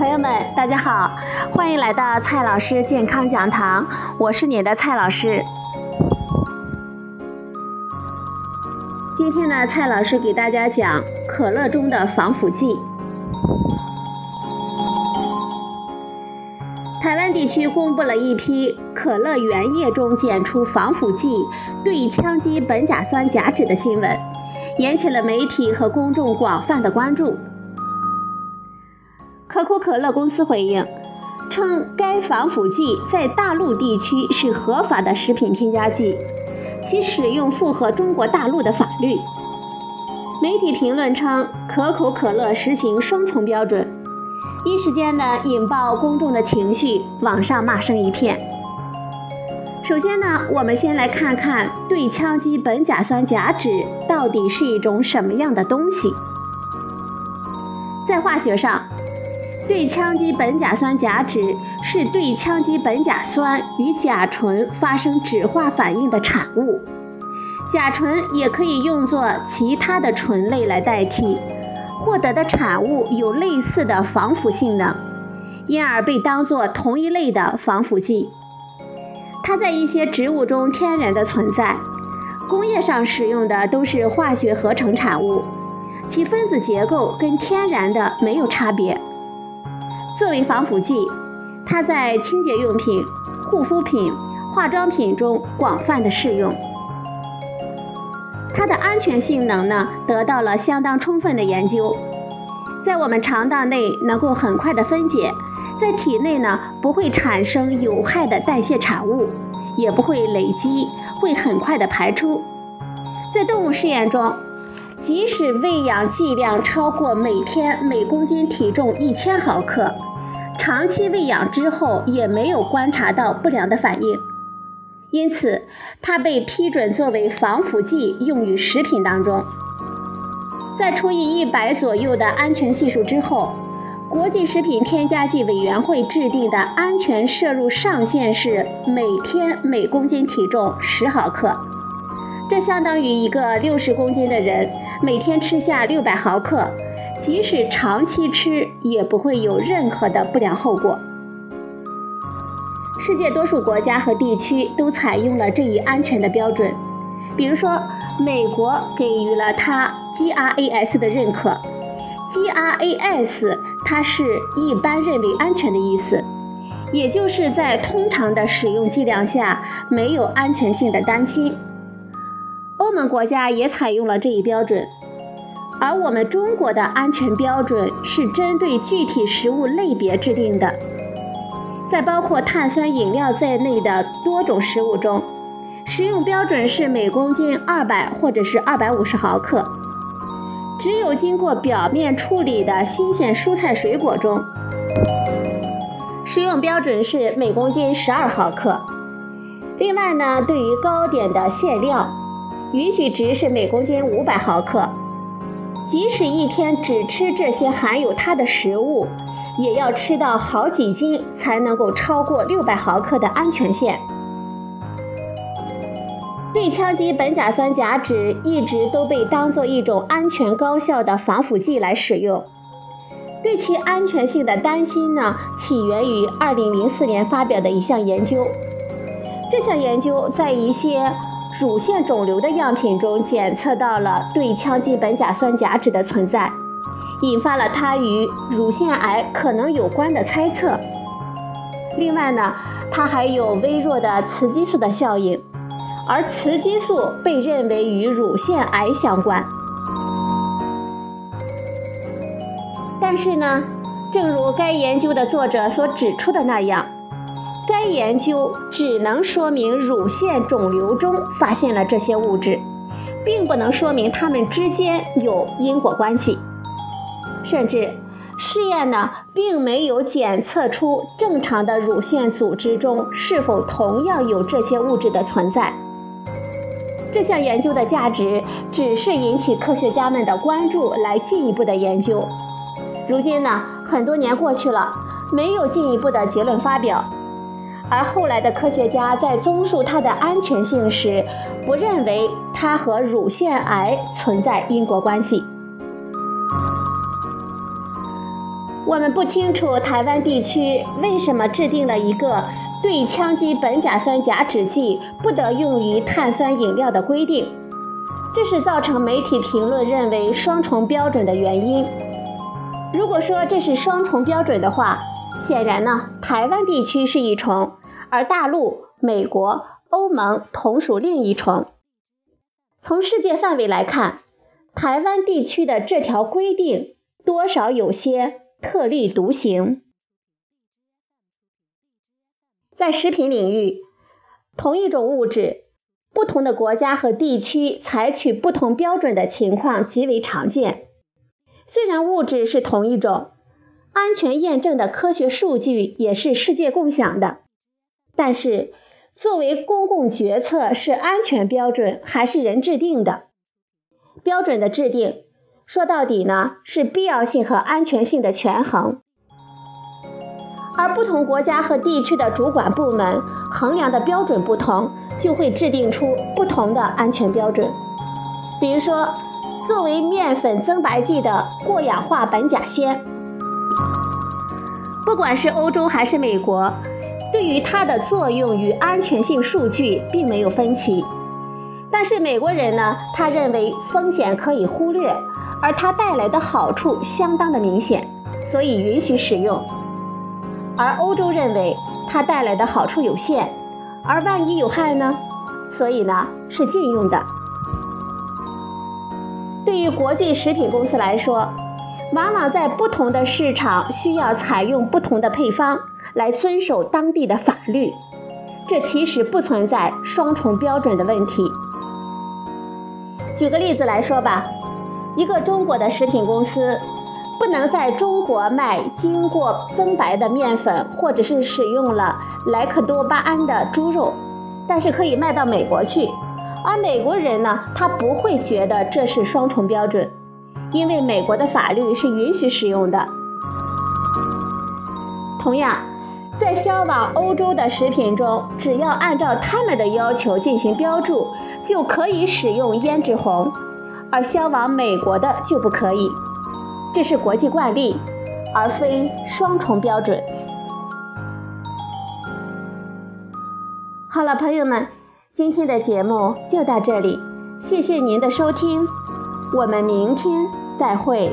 朋友们，大家好，欢迎来到蔡老师健康讲堂，我是你的蔡老师。今天呢，蔡老师给大家讲可乐中的防腐剂。台湾地区公布了一批可乐原液中检出防腐剂对羟基苯甲酸甲酯的新闻，引起了媒体和公众广泛的关注。可口可乐公司回应称，该防腐剂在大陆地区是合法的食品添加剂，其使用符合中国大陆的法律。媒体评论称，可口可乐实行双重标准，一时间呢引爆公众的情绪，网上骂声一片。首先呢，我们先来看看对羟基苯甲酸甲酯到底是一种什么样的东西。在化学上，对羟基苯甲酸甲酯是对羟基苯甲酸与甲醇发生酯化反应的产物。甲醇也可以用作其他的醇类来代替，获得的产物有类似的防腐性能，因而被当作同一类的防腐剂。它在一些植物中天然的存在，工业上使用的都是化学合成产物，其分子结构跟天然的没有差别。作为防腐剂，它在清洁用品、护肤品、化妆品中广泛的适用。它的安全性能呢，得到了相当充分的研究，在我们肠道内能够很快的分解，在体内呢不会产生有害的代谢产物，也不会累积，会很快的排出。在动物试验中，即使喂养剂量超过每天每公斤体重1000毫克，长期喂养之后也没有观察到不良的反应，因此它被批准作为防腐剂用于食品当中。在除以100左右的安全系数之后，国际食品添加剂委员会制定的安全摄入上限是每天每公斤体重10毫克，这相当于一个60公斤的人每天吃下600毫克，即使长期吃也不会有任何的不良后果。世界多数国家和地区都采用了这一安全的标准，比如说美国给予了它 GRAS 的认可。 GRAS 它是一般认为安全的意思，也就是在通常的使用剂量下没有安全性的担心。欧盟国家也采用了这一标准，而我们中国的安全标准是针对具体食物类别制定的，在包括碳酸饮料在内的多种食物中，食用标准是每公斤200或者是250毫克。只有经过表面处理的新鲜蔬菜水果中，食用标准是每公斤12毫克。另外呢，对于糕点的馅料，允许值是每公斤500毫克，即使一天只吃这些含有它的食物，也要吃到好几斤才能够超过600毫克的安全线。对羟基苯甲酸甲酯一直都被当作一种安全高效的防腐剂来使用。对其安全性的担心呢，起源于2004年发表的一项研究。这项研究在一些乳腺肿瘤的样品中检测到了对羟基苯甲酸甲酯的存在，引发了它与乳腺癌可能有关的猜测。另外呢，它还有微弱的雌激素的效应，而雌激素被认为与乳腺癌相关。但是呢，正如该研究的作者所指出的那样，该研究只能说明乳腺肿瘤中发现了这些物质，并不能说明它们之间有因果关系。甚至试验呢，并没有检测出正常的乳腺组织中是否同样有这些物质的存在。这项研究的价值只是引起科学家们的关注来进一步的研究。如今呢，很多年过去了，没有进一步的结论发表。而后来的科学家在综述它的安全性时，不认为它和乳腺癌存在因果关系。我们不清楚台湾地区为什么制定了一个对羟基苯甲酸甲酯剂不得用于碳酸饮料的规定，这是造成媒体评论认为双重标准的原因。如果说这是双重标准的话，显然呢，台湾地区是一重，而大陆、美国、欧盟同属另一重。从世界范围来看，台湾地区的这条规定多少有些特立独行。在食品领域，同一种物质，不同的国家和地区采取不同标准的情况极为常见。虽然物质是同一种，安全验证的科学数据也是世界共享的，但是作为公共决策，是安全标准还是人制定的？标准的制定说到底呢，是必要性和安全性的权衡，而不同国家和地区的主管部门衡量的标准不同，就会制定出不同的安全标准。比如说，作为面粉增白剂的过氧化苯甲酰，不管是欧洲还是美国，对于它的作用与安全性数据并没有分歧。但是美国人呢，他认为风险可以忽略，而它带来的好处相当的明显，所以允许使用。而欧洲认为它带来的好处有限，而万一有害呢？所以呢，是禁用的。对于国际食品公司来说，往往在不同的市场需要采用不同的配方来遵守当地的法律，这其实不存在双重标准的问题。举个例子来说吧，一个中国的食品公司不能在中国卖经过增白的面粉，或者是使用了莱克多巴胺的猪肉，但是可以卖到美国去。而美国人呢，他不会觉得这是双重标准，因为美国的法律是允许使用的。同样，在销往欧洲的食品中，只要按照他们的要求进行标注，就可以使用胭脂红，而销往美国的就不可以。这是国际惯例，而非双重标准。好了，朋友们，今天的节目就到这里，谢谢您的收听，我们明天再会。